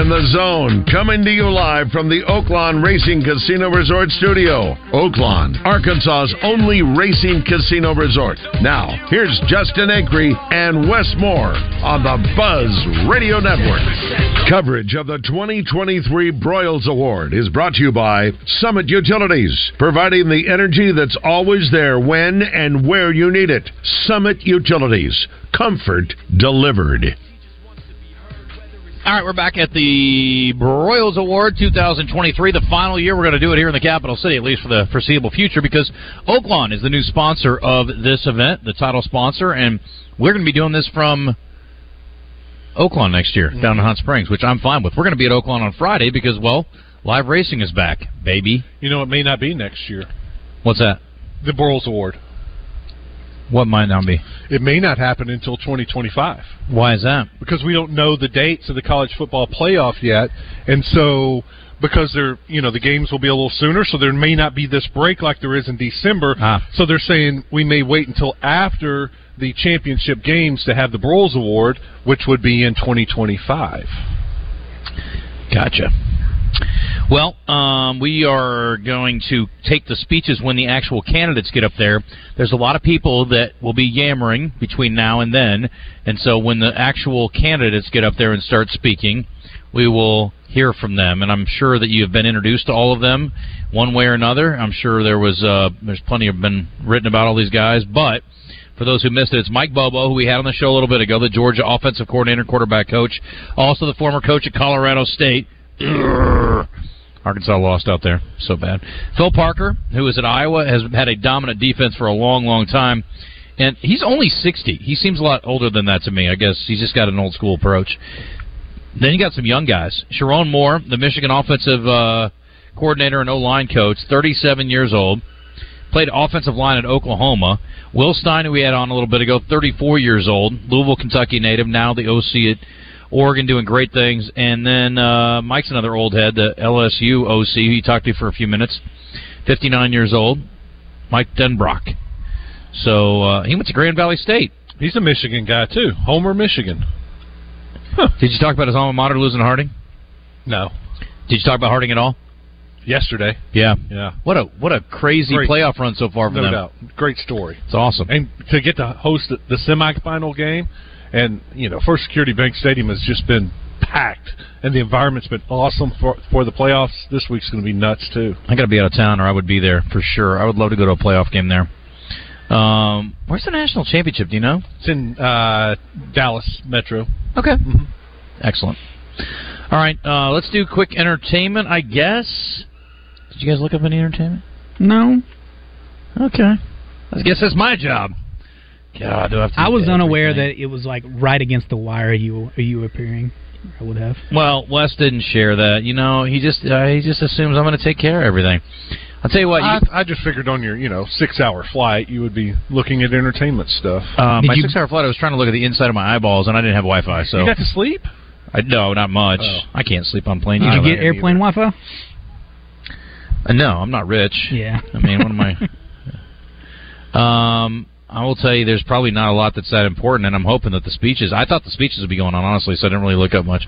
In the Zone, coming to you live from the Oaklawn Racing Casino Resort Studio. Oaklawn, Arkansas's only racing casino resort. Now, here's Justin Acri and Wes Moore on the Buzz Radio Network. Coverage of the 2023 Broyles Award is brought to you by Summit Utilities, providing the energy that's always there when and where you need it. Summit Utilities, comfort delivered. All right, we're back at the Broyles Award 2023, the final year. We're going to do it here in the capital city, at least for the foreseeable future, because Oaklawn is the new sponsor of this event, the title sponsor, and we're going to be doing this from Oaklawn next year down in Hot Springs, which I'm fine with. We're going to be at Oaklawn on Friday because, well, live racing is back, baby. You know, it may not be next year. What's that? The Broyles Award. What might not be? It may not happen until 2025. Why is that? Because we don't know the dates of the college football playoff yet, and so because they're, you know, the games will be a little sooner, so there may not be this break like there is in December. So they're saying we may wait until after the championship games to have the Broyles Award, which would be in 2025. Gotcha. Well, we are going to take the speeches when the actual candidates get up there. There's a lot of people that will be yammering between now and then, and so when the actual candidates get up there and start speaking, we will hear from them. And I'm sure that you have been introduced to all of them one way or another. I'm sure there was there's plenty of been written about all these guys, but for those who missed it, it's Mike Bobo, who we had on the show a little bit ago, the Georgia offensive coordinator, quarterback coach, also the former coach at Colorado State. Arkansas lost out there. So bad. Phil Parker, who is at Iowa, has had a dominant defense for a long, long time. And he's only 60. He seems a lot older than that to me, I guess. He's just got an old-school approach. Then you got some young guys. Sherrone Moore, the Michigan offensive coordinator and O-line coach, 37 years old. Played offensive line at Oklahoma. Will Stein, who we had on a little bit ago, 34 years old. Louisville, Kentucky native, now the OC at Oregon, doing great things. And then Mike's another old head, the LSU OC, who you talked to for a few minutes, 59 years old, Mike Denbrock. So he went to Grand Valley State. He's a Michigan guy, too. Homer, Michigan. Huh. Did you talk about his alma mater losing to Harding? No. Did you talk about Harding at all? Yesterday. Yeah. What a crazy great playoff run so far for them. No doubt. Great story. It's awesome. And to get to host the semifinal game. And, you know, First Security Bank Stadium has just been packed, and the environment's been awesome for the playoffs. This week's going to be nuts, too. I got to be out of town, or I would be there for sure. I would love to go to a playoff game there. Where's the national championship? Do you know? It's in Dallas Metro. Okay. Mm-hmm. Excellent. All right, let's do quick entertainment, I guess. Did you guys look up any entertainment? No. Okay. I guess that's my job. God, I was unaware that it was like right against the wire. Are you appearing? I would have. Well, Wes didn't share that. You know, he just assumes I'm going to take care of everything. I'll tell you what. I just figured on your 6-hour flight you would be looking at entertainment stuff. My 6-hour flight, I was trying to look at the inside of my eyeballs, and I didn't have Wi-Fi. So you got to sleep? No, not much. Oh. I can't sleep on plane. Did you get airplane Wi-Fi? No, I'm not rich. Yeah. I mean, what am I? I will tell you, there's probably not a lot that's that important, and I'm hoping that I thought the speeches would be going on, honestly, so I didn't really look up much.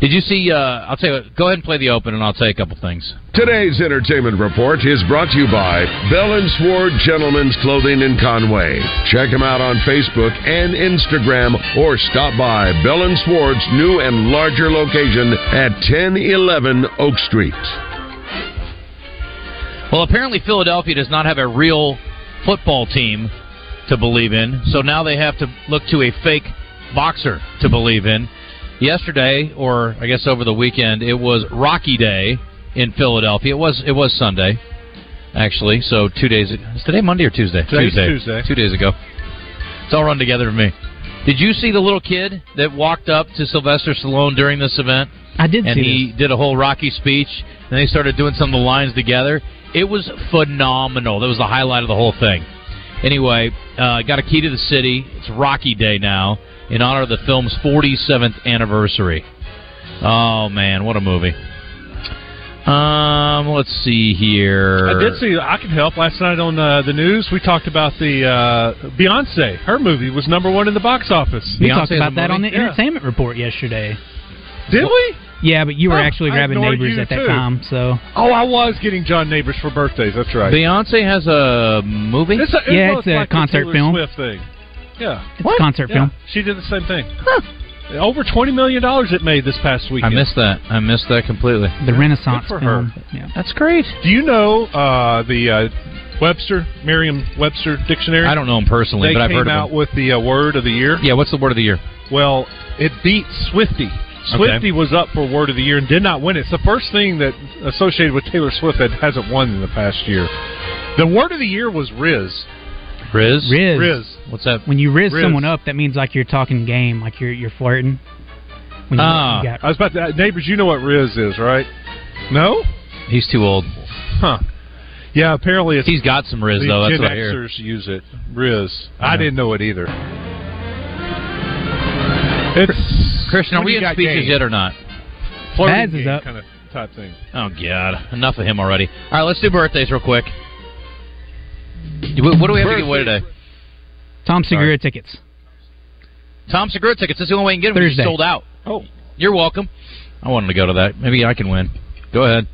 Did you see, I'll tell you what, go ahead and play the open, and I'll tell you a couple things. Today's entertainment report is brought to you by Bell & Sword Gentlemen's Clothing in Conway. Check them out on Facebook and Instagram, or stop by Bell & Sword's new and larger location at 1011 Oak Street. Well, apparently Philadelphia does not have a real football team to believe in, so now they have to look to a fake boxer to believe in. Yesterday, or I guess over the weekend, it was Rocky Day in Philadelphia. It was Sunday, actually. So 2 days. Is today Monday or Tuesday? Tuesday. 2 days ago. It's all run together to me. Did you see the little kid that walked up to Sylvester Stallone during this event? I did. And he did a whole Rocky speech. Then they started doing some of the lines together. It was phenomenal. That was the highlight of the whole thing. Anyway, got a key to the city. It's Rocky Day now in honor of the film's 47th anniversary. Oh, man, what a movie. Let's see here. I did see I Can Help last night on the news. We talked about the Beyoncé. Her movie was number one in the box office. We talked about that on the Entertainment Report yesterday. Did we? Yeah, but you were actually grabbing Neighbors at that time, so... Oh, I was getting John Neighbors for birthdays, that's right. Beyoncé has a movie? It's a like concert the Taylor Swift thing. Yeah. It's a concert film. She did the same thing. Huh. Over $20 million it made this past weekend. I missed that completely. The Renaissance for film. Her. Yeah. That's great. Do you know Merriam-Webster Dictionary? I don't know him personally, but I've heard of him. They came out with the Word of the Year. Yeah, what's the Word of the Year? Well, it beat Swiftie. Swiftie was up for Word of the Year and did not win it. It's the first thing that associated with Taylor Swift that hasn't won in the past year. The Word of the Year was Riz. Riz? Riz. Riz. What's that? When you Riz someone up, that means like you're talking game, like you're flirting. I was about to... Neighbors, you know what Riz is, right? No? He's too old. Huh. Yeah, apparently it's... He's got some Riz, though. That's what I hear. Gen Xers use it. Riz. Yeah. I didn't know it either. It's... Christian, are we in speeches yet or not? Baz is up. Kind of type thing. Oh, God. Enough of him already. All right, let's do birthdays real quick. What do we have to give away today? Tom Segura tickets. Tom Segura tickets. That's the only way you can get them. Thursday. Sold out. Oh. You're welcome. I wanted to go to that. Maybe I can win. Go ahead.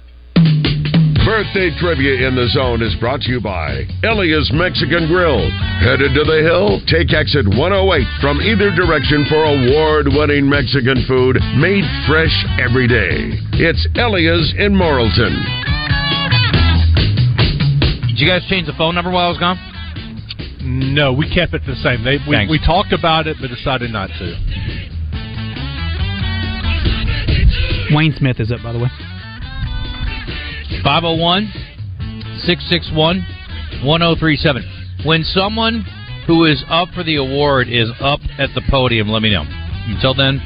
Birthday Trivia in the Zone is brought to you by Elia's Mexican Grill. Headed to the hill? Take exit 108 from either direction for award-winning Mexican food made fresh every day. It's Elia's in Morrilton. Did you guys change the phone number while I was gone? No, we kept it the same. We talked about it, but decided not to. Wayne Smith is up, by the way. 501-661-1037. When someone who is up for the award is up at the podium, let me know. Until then,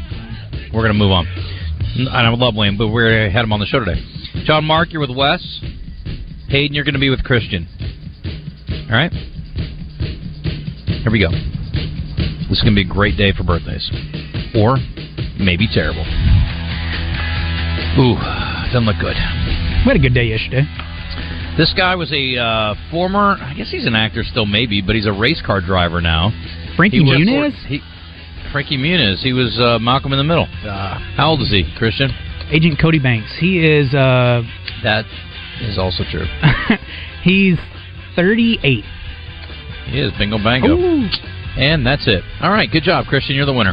we're going to move on. And I love Wayne, but we had him on the show today. John Mark, you're with Wes. Hayden, you're going to be with Christian. All right? Here we go. This is going to be a great day for birthdays. Or maybe terrible. Ooh, doesn't look good. We had a good day yesterday. This guy was a former, I guess he's an actor still maybe, but he's a race car driver now. Frankie Muniz? Frankie Muniz. He was Malcolm in the Middle. How old is he, Christian? Agent Cody Banks. He is... that is also true. He's 38. He is. Bingo bango. Ooh. And that's it. All right. Good job, Christian. You're the winner.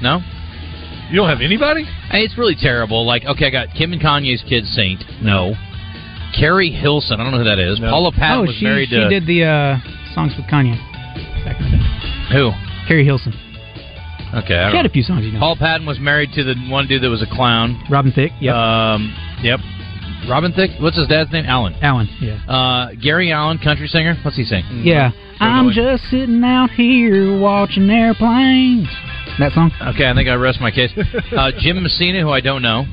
No? You don't have anybody? It's really terrible. Like, okay, I got Kim and Kanye's kid, Saint. No. Carrie Hilson. I don't know who that is. No. Paula Patton was married to... Oh, she did the songs with Kanye. Back in the day. Who? Carrie Hilson. Okay. She had a few songs, you know. Paula Patton was married to the one dude that was a clown. Robin Thicke, yep. Yep. Robin Thicke? What's his dad's name? Allen. Allen, yeah. Gary Allen, country singer. What's he sing? Yeah. I'm just sitting out here watching airplanes. That song? Okay, I think I rest my case. Jim Messina, who I don't know.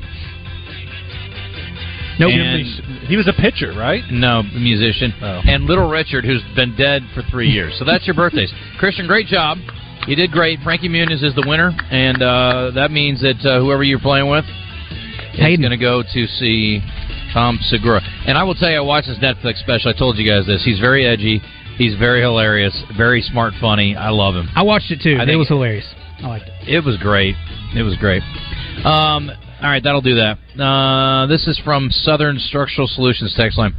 No, he was a pitcher, right? No, a musician. Oh. And Little Richard, who's been dead for 3 years. So that's your birthdays. Christian, great job. You did great. Frankie Muniz is the winner, and that means that whoever you're playing with is going to go to see Tom Segura. And I will tell you, I watched his Netflix special. I told you guys this. He's very edgy. He's very hilarious. Very smart, funny. I love him. I watched it, too. I think it was hilarious. I liked it. It was great. It was great. All right, that'll do that. This is from Southern Structural Solutions text line.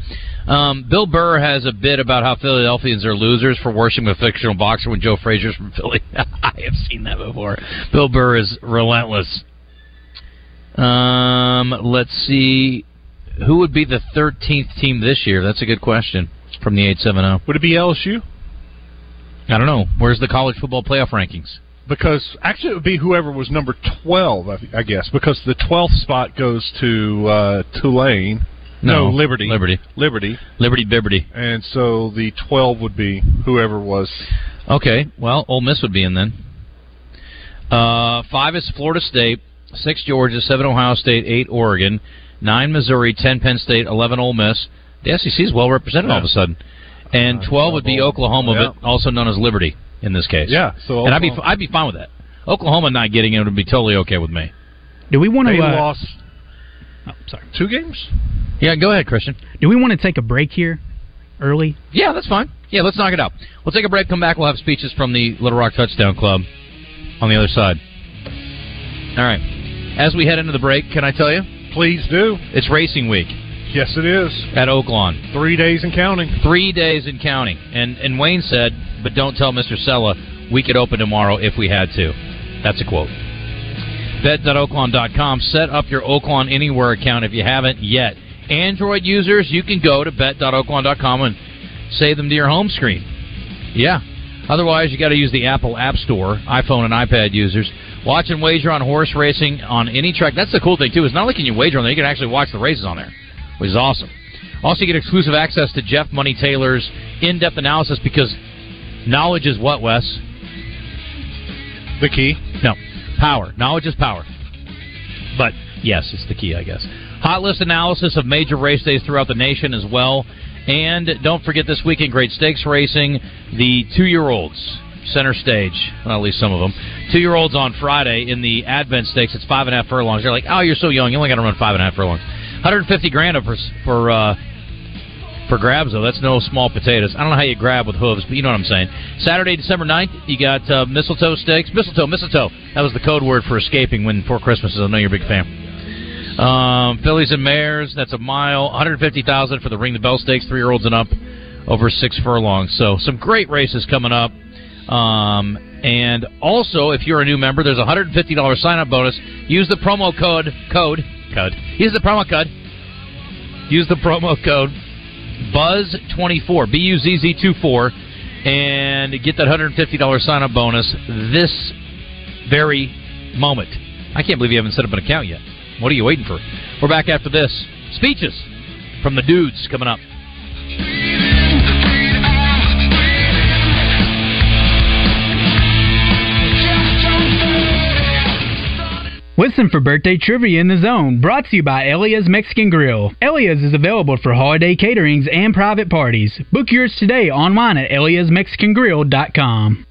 Bill Burr has a bit about how Philadelphians are losers for worshiping a fictional boxer when Joe Frazier's from Philly. I have seen that before. Bill Burr is relentless. Let's see. Who would be the 13th team this year? That's a good question from the 870. Would it be LSU? I don't know. Where's the college football playoff rankings? Because actually, it would be whoever was number 12, I guess. Because the 12th spot goes to Tulane. No, Liberty. And so the 12 would be whoever was. Okay, well, Ole Miss would be in then. 5 is Florida State, 6 Georgia, 7 Ohio State, 8 Oregon, 9 Missouri, 10 Penn State, 11 Ole Miss. The SEC is well represented all of a sudden. And 12 would be Oklahoma, but also known as Liberty in this case. Yeah. So and I'd be fine with that. Oklahoma not getting it would be totally okay with me. Do we want to lost? Oh, sorry. 2 games? Yeah, go ahead, Christian. Do we want to take a break here early? Yeah, that's fine. Yeah, let's knock it out. We'll take a break, come back, we'll have speeches from the Little Rock Touchdown Club on the other side. All right. As we head into the break, can I tell you? Please do. It's racing week. Yes, it is. At Oaklawn. 3 days and counting. 3 days and counting. And Wayne said, but don't tell Mr. Sella, we could open tomorrow if we had to. That's a quote. Bet.oaklawn.com. Set up your Oaklawn Anywhere account if you haven't yet. Android users, you can go to bet.oaklawn.com and save them to your home screen. Yeah. Otherwise, you got to use the Apple App Store, iPhone and iPad users. Watch and wager on horse racing on any track. That's the cool thing, too. It's not like you can wager on there. You can actually watch the races on there, which is awesome. Also, you get exclusive access to Jeff Money Taylor's in-depth analysis because knowledge is what, Wes? The key? No. Power. Knowledge is power. But, yes, it's the key, I guess. Hot list analysis of major race days throughout the nation as well. And don't forget this weekend, Great Stakes Racing, the two-year-olds, center stage, well, at least some of them. Two-year-olds on Friday in the Advent Stakes. It's 5.5 furlongs. They're like, oh, you're so young. You only got to run 5.5 furlongs. $150,000 for grabs, though. That's no small potatoes. I don't know how you grab with hooves, but you know what I'm saying. Saturday, December 9th, you got mistletoe stakes. Mistletoe. That was the code word for escaping when before Christmas. I know you're a big fan. Phillies and mares. That's a mile. $150,000 for the Ring the Bell Stakes, 3-year-olds and up, over 6 furlongs. So some great races coming up. And also, if you're a new member, there's a $150 sign-up bonus. Use the promo code. Use the promo code BUZZ24, BUZZ24, and get that $150 sign-up bonus this very moment. I can't believe you haven't set up an account yet. What are you waiting for? We're back after this. Speeches from the dudes coming up. Listen for birthday trivia in the zone, brought to you by Elia's Mexican Grill. Elia's is available for holiday caterings and private parties. Book yours today online at eliasmexicangrill.com.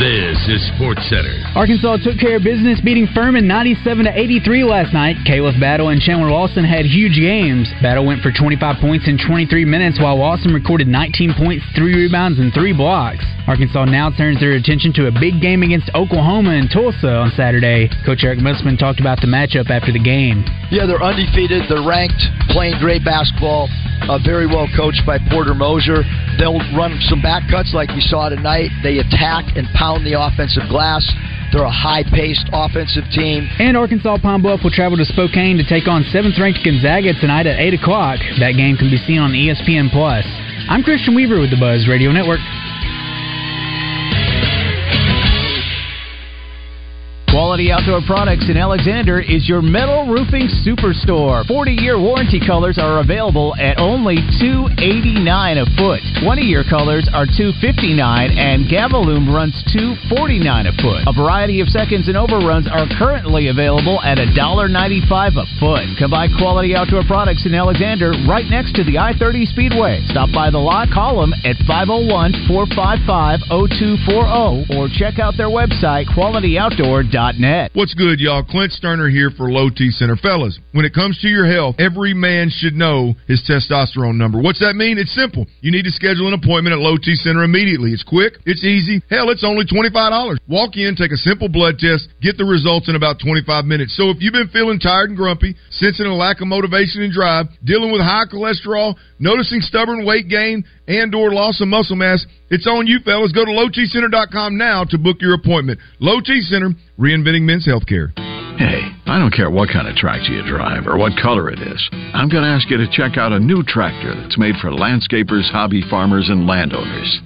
This is Sports Center. Arkansas took care of business, beating Furman 97-83 last night. Caleb Battle and Chandler Lawson had huge games. Battle went for 25 points in 23 minutes, while Lawson recorded 19 points, 3 rebounds, and 3 blocks. Arkansas now turns their attention to a big game against Oklahoma and Tulsa on Saturday. Coach Eric Musselman talked about the matchup after the game. Yeah, they're undefeated. They're ranked, playing great basketball, very well coached by Porter Moser. They'll run some back cuts like we saw tonight. They attack and pound the offensive glass. They're a high-paced offensive team. And Arkansas Pine Bluff will travel to Spokane to take on 7th-ranked Gonzaga tonight at 8 o'clock. That game can be seen on ESPN+. I'm Christian Weaver with the Buzz Radio Network. Quality Outdoor Products in Alexander is your metal roofing superstore. 40-year warranty colors are available at only $289 a foot. 20-year colors are $259, and Gavaloom runs $249 a foot. A variety of seconds and overruns are currently available at $1.95 a foot. Come by Quality Outdoor Products in Alexander, right next to the I-30 Speedway. Stop by the lot, call them at 501-455-0240, or check out their website, qualityoutdoor.com. What's good, y'all? Clint Sterner here for Low T Center. Fellas, when it comes to your health, every man should know his testosterone number. What's that mean? It's simple. You need to schedule an appointment at Low T Center immediately. It's quick. It's easy. Hell, it's only $25. Walk in, take a simple blood test, get the results in about 25 minutes. So if you've been feeling tired and grumpy, sensing a lack of motivation and drive, dealing with high cholesterol, noticing stubborn weight gain, and or loss of muscle mass, it's on you, fellas. Go to lowtcenter.com now to book your appointment. Low T Center, reinventing men's healthcare. Hey, I don't care what kind of tractor you drive or what color it is. I'm going to ask you to check out a new tractor that's made for landscapers, hobby farmers, and landowners.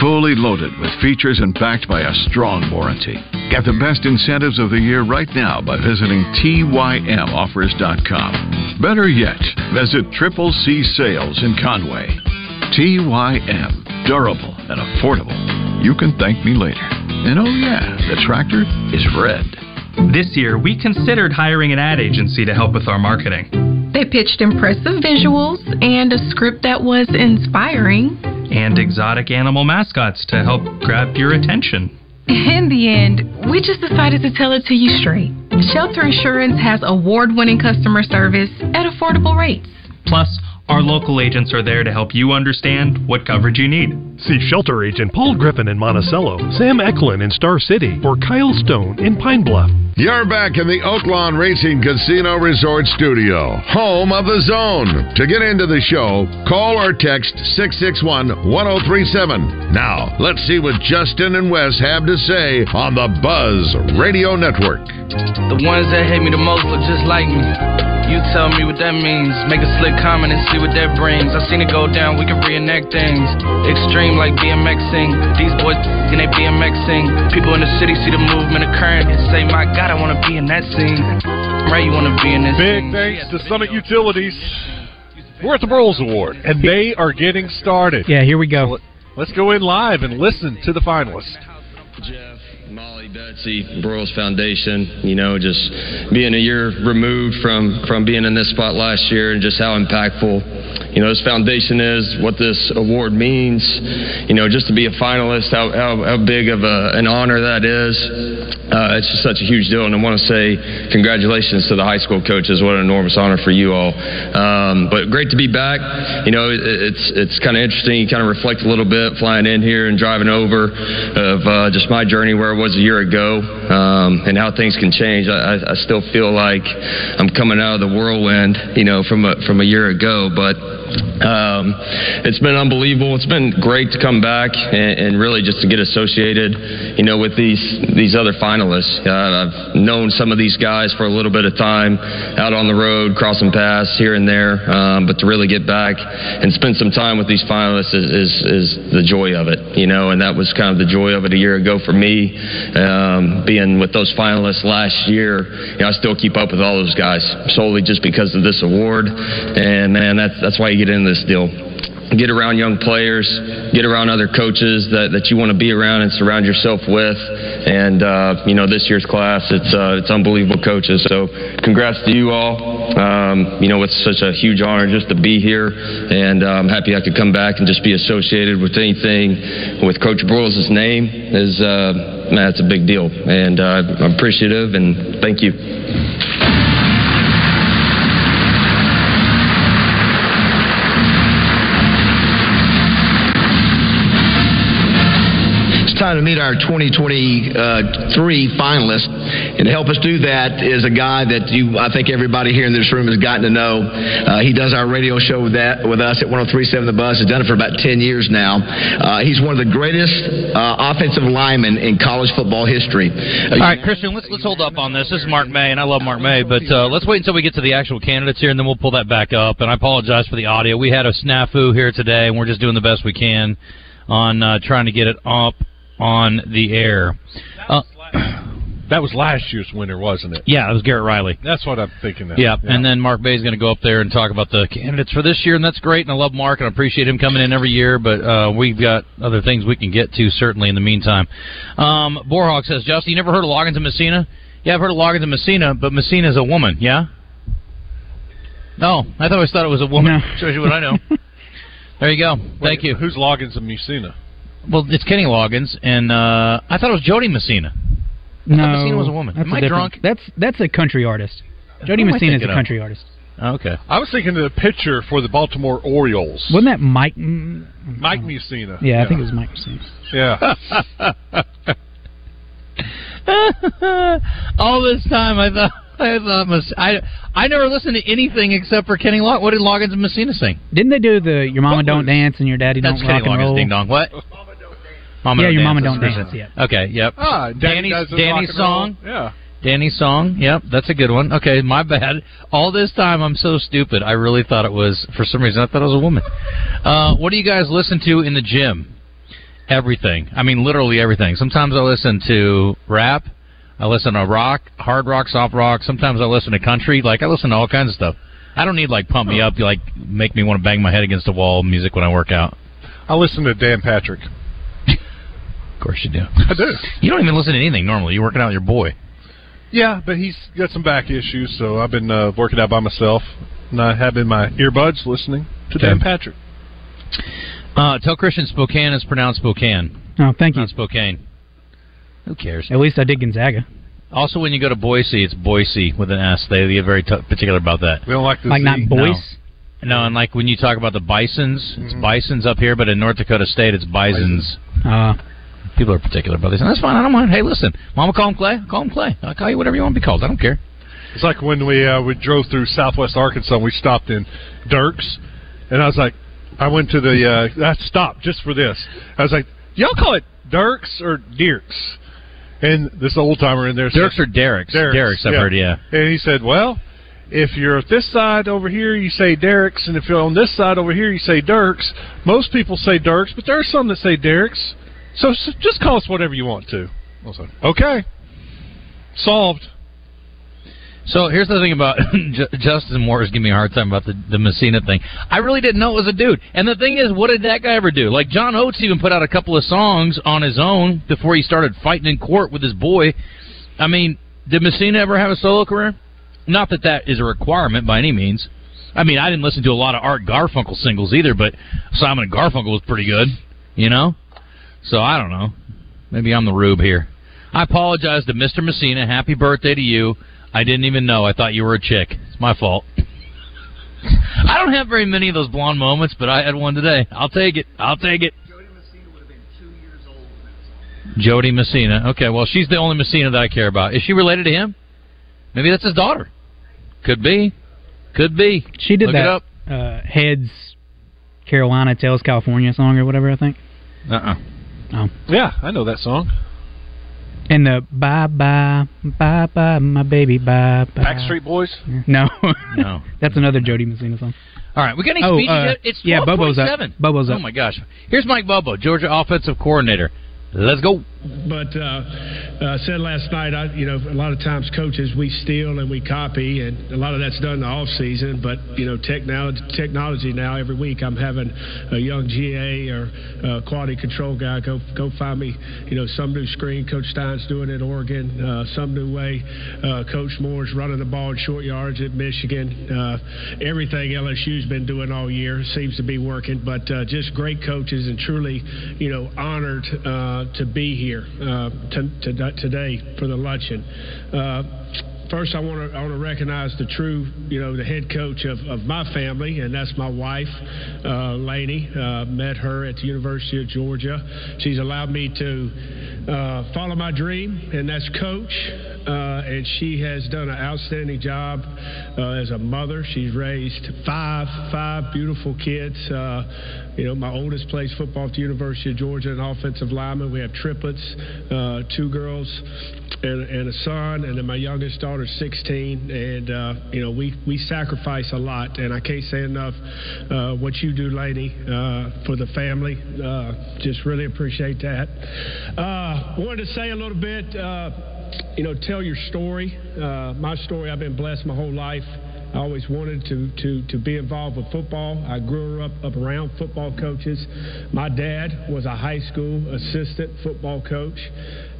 Fully loaded with features and backed by a strong warranty. Get the best incentives of the year right now by visiting TYMOffers.com. Better yet, visit Triple C Sales in Conway. TYM. Durable and affordable. You can thank me later. And oh yeah, the tractor is red. This year, we considered hiring an ad agency to help with our marketing. They pitched impressive visuals and a script that was inspiring. And exotic animal mascots to help grab your attention. In the end, we just decided to tell it to you straight. Shelter Insurance has award-winning customer service at affordable rates. Plus, our local agents are there to help you understand what coverage you need. See Shelter Agent Paul Griffin in Monticello, Sam Ecklin in Star City, or Kyle Stone in Pine Bluff. You're back in the Oaklawn Racing Casino Resort Studio, home of the zone. To get into the show, call or text 661-1037. Now, let's see what Justin and Wes have to say on the Buzz Radio Network. The ones that hate me the most look just like me. You tell me what that means. Make a slick comment and see what that brings. I seen it go down, we can reenact things. Extreme like BMXing. These boys and they BMXing. People in the city see the movement occurring and say, my God, I want to be in that scene. Right, you want to be in this scene. Big thanks to Summit Utilities. We're at the Broyles Award, and they are getting started. Yeah, here we go. Let's go in live and listen to the finalists. Jeff, Molly, Betsy, Broyles Foundation, you know, just being a year removed from being in this spot last year and just how impactful, you know, this foundation is, what this award means, you know, just to be a finalist, how big of an honor that is. It's just such a huge deal, and I want to say congratulations to the high school coaches. What an enormous honor for you all. But great to be back. You know, it's kind of interesting. You kind of reflect a little bit flying in here and driving over of just my journey where I was a year ago and how things can change. I still feel like I'm coming out of the whirlwind, you know, from a year ago, but it's been unbelievable. It's been great to come back and really just to get associated, you know, with these other finalists. I've known some of these guys for a little bit of time out on the road, crossing paths here and there, but to really get back and spend some time with these finalists is the joy of it, you know, and that was kind of the joy of it a year ago for me, being with those finalists last year. You know, I still keep up with all those guys solely just because of this award, and man, that's why you get in this deal. Get around young players, get around other coaches that you want to be around and surround yourself with. And, you know, this year's class, it's unbelievable coaches. So congrats to you all. You know, it's such a huge honor just to be here. And I'm happy I could come back and just be associated with anything with Coach Broyles' name. Man, it's a big deal. And I'm appreciative, and thank you. Time to meet our 2023 finalists, and to help us do that is a guy that I think everybody here in this room has gotten to know. He does our radio show with us at 103.7 The Buzz. He's done it for about 10 years now. He's one of the greatest offensive linemen in college football history. All right, Christian, let's hold up on this. This is Mark May, and I love Mark May, but let's wait until we get to the actual candidates here, and then we'll pull that back up. And I apologize for the audio. We had a snafu here today, and we're just doing the best we can on trying to get it up on the air. That was last year's winner, wasn't it? Yeah, it was Garrett Riley. That's what I'm thinking of. Yeah, and then Mark Bay's going to go up there and talk about the candidates for this year, and that's great, and I love Mark, and I appreciate him coming in every year, but we've got other things we can get to, certainly, in the meantime. Borhawk says, Justin, you never heard of Loggins and Messina? Yeah, I've heard of Loggins and Messina, but Messina's a woman, yeah? No, I always thought it was a woman. No. Shows you what I know. There you go. Thank you. Who's Loggins and Messina? Well, it's Kenny Loggins, and I thought it was Jo Dee Messina. No, Messina was a woman. Am I drunk? That's a country artist. Jo Dee Messina is a country artist. Okay. I was thinking of the pitcher for the Baltimore Orioles. Wasn't that Mike? Mike Mussina. Yeah, I think it was Mike Mussina. Yeah. All this time, I never listened to anything except for Kenny Loggins. What did Loggins and Messina sing? Didn't they do the Your Mama Don't Dance and Your Daddy Don't Rock and Roll? That's Kenny Loggins, Ding Dong. What? Mama Don't Dance. Yeah, Your Mama Don't Dance. Yeah. Okay, yep. Danny's song. Yeah. Danny's song. Yep, that's a good one. Okay, my bad. All this time, I'm so stupid. I really thought it was, for some reason, I thought it was a woman. What do you guys listen to in the gym? Everything. I mean, literally everything. Sometimes I listen to rap. I listen to rock, hard rock, soft rock. Sometimes I listen to country. Like, I listen to all kinds of stuff. I don't need, like, pump me up, like, make me want to bang my head against the wall music when I work out. I listen to Dan Patrick. Of course you do. I do. You don't even listen to anything normally. You're working out with your boy. Yeah, but he's got some back issues, so I've been working out by myself. And I have in my earbuds listening to Dan Patrick. Tell Christian Spokane is pronounced Spokane. Oh, thank you. Not Spokane. Who cares? At least I did Gonzaga. Also, when you go to Boise, it's Boise with an S. They get very particular about that. We don't like the Z. Like not Boise? No, and like when you talk about the Bisons, it's Bisons up here, but in North Dakota State, it's Bisons. People are particular about this, and that's fine. I don't mind. Hey, listen, Mama, call him Clay. Call him Clay. I'll call you whatever you want to be called. I don't care. It's like when we drove through Southwest Arkansas, and we stopped in Dierks, and I was like, I went to the I stopped just for this. I was like, y'all call it Dierks or Dierks? And this old timer in there said, Dierks or Dierks? Dierks, I've heard, yeah. And he said, well, if you're at this side over here, you say Dierks, and if you're on this side over here, you say Dierks. Most people say Dierks, but there are some that say Dierks. So just call us whatever you want to. Okay. Solved. So here's the thing about Justin Moore is giving me a hard time about the Messina thing. I really didn't know it was a dude. And the thing is, what did that guy ever do? Like, John Oates even put out a couple of songs on his own before he started fighting in court with his boy. I mean, did Messina ever have a solo career? Not that that is a requirement by any means. I mean, I didn't listen to a lot of Art Garfunkel singles either, but Simon & Garfunkel was pretty good, you know? So, I don't know. Maybe I'm the rube here. I apologize to Mr. Messina. Happy birthday to you. I didn't even know. I thought you were a chick. It's my fault. I don't have very many of those blonde moments, but I had one today. I'll take it. I'll take it. Jo Dee Messina would have been 2 years old when that was on. Jo Dee Messina. Okay, well, she's the only Messina that I care about. Is she related to him? Maybe that's his daughter. Could be. Could be. She did Look that Heads, Carolina, Tails, California song or whatever, I think. Uh-uh. Oh. Yeah, I know that song. And the bye-bye, bye-bye, my baby, bye-bye. Backstreet Boys? No. No. That's another Jo Dee Messina song. All right, we got any speeches yet? It's 12.7. Bobo's up. Oh, my gosh. Here's Mike Bobo, Georgia offensive coordinator. Let's go. But I said last night, a lot of times coaches, we steal and we copy, and a lot of that's done in the offseason. But, technology now, every week I'm having a young GA or quality control guy go find me, some new screen. Coach Stein's doing it at Oregon, some new way. Coach Moore's running the ball in short yards at Michigan. Everything LSU's been doing all year seems to be working. But just great coaches and truly, honored to be here today for the luncheon. First, I want to recognize the true, the head coach of my family, and that's my wife, Lainey. Met her at the University of Georgia. She's allowed me to follow my dream, and that's coach. And she has done an outstanding job as a mother. She's raised five beautiful kids. My oldest plays football at the University of Georgia, an offensive lineman. We have triplets, two girls and a son, and then my youngest daughter, 16. And, we sacrifice a lot, and I can't say enough what you do, Lady, for the family. Just really appreciate that. Wanted to say a little bit, tell your story. My story, I've been blessed my whole life. I always wanted to be involved with football. I grew up around football coaches. My dad was a high school assistant football coach.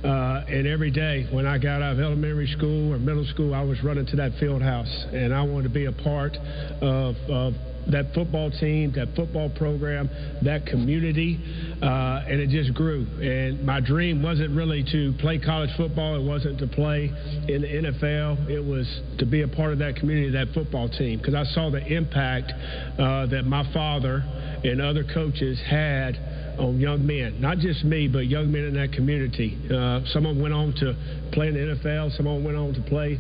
And every day when I got out of elementary school or middle school, I was running to that field house. And I wanted to be a part of that football team, that football program, that community, and it just grew. And my dream wasn't really to play college football. It wasn't to play in the NFL. It was to be a part of that community, that football team, because I saw the impact that my father and other coaches had on young men, not just me, but young men in that community. Some of them went on to play in the NFL, some of them went on to play,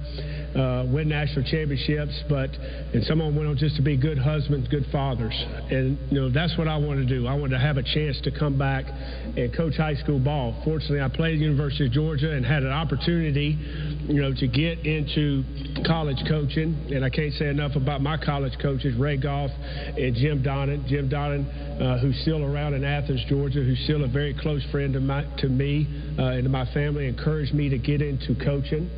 win national championships, and some of them went on just to be good husbands, good fathers. And, that's what I want to do. I want to have a chance to come back and coach high school ball. Fortunately, I played at the University of Georgia and had an opportunity, to get into college coaching. And I can't say enough about my college coaches, Ray Goff and Jim Donnan. Jim Donnan, who's still around in Athens, Georgia, who's still a very close friend to me and to my family, encouraged me to get into coaching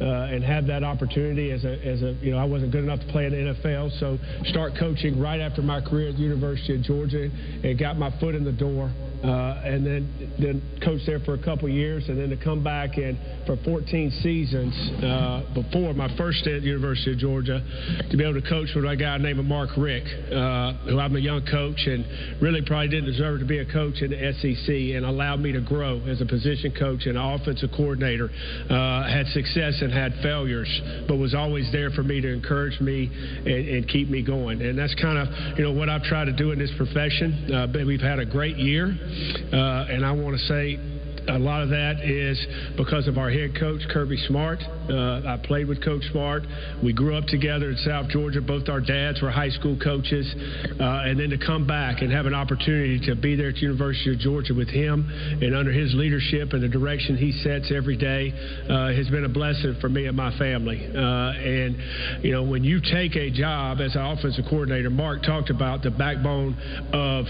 and have that opportunity as a I wasn't good enough to play in the NFL, so start coaching right after my career at the University of Georgia and got my foot in the door and then coached there for a couple years, and then to come back and for 14 seasons before my first stint at the University of Georgia, to be able to coach with a guy named Mark Rick, who I'm a young coach and really probably didn't deserve to be a coach in the SEC, and allowed me to grow as a position coach and offensive coordinator. Had success and had failures, but was always there for me to encourage me and keep me going. And that's kind of, you know, what I've tried to do in this profession. But we've had a great year, and I want to say a lot of that is because of our head coach, Kirby Smart. I played with Coach Smart. We grew up together in South Georgia. Both our dads were high school coaches. And then to come back and have an opportunity to be there at the University of Georgia with him and under his leadership and the direction he sets every day has been a blessing for me and my family. And, you know, when you take a job as an offensive coordinator, Mark talked about the backbone of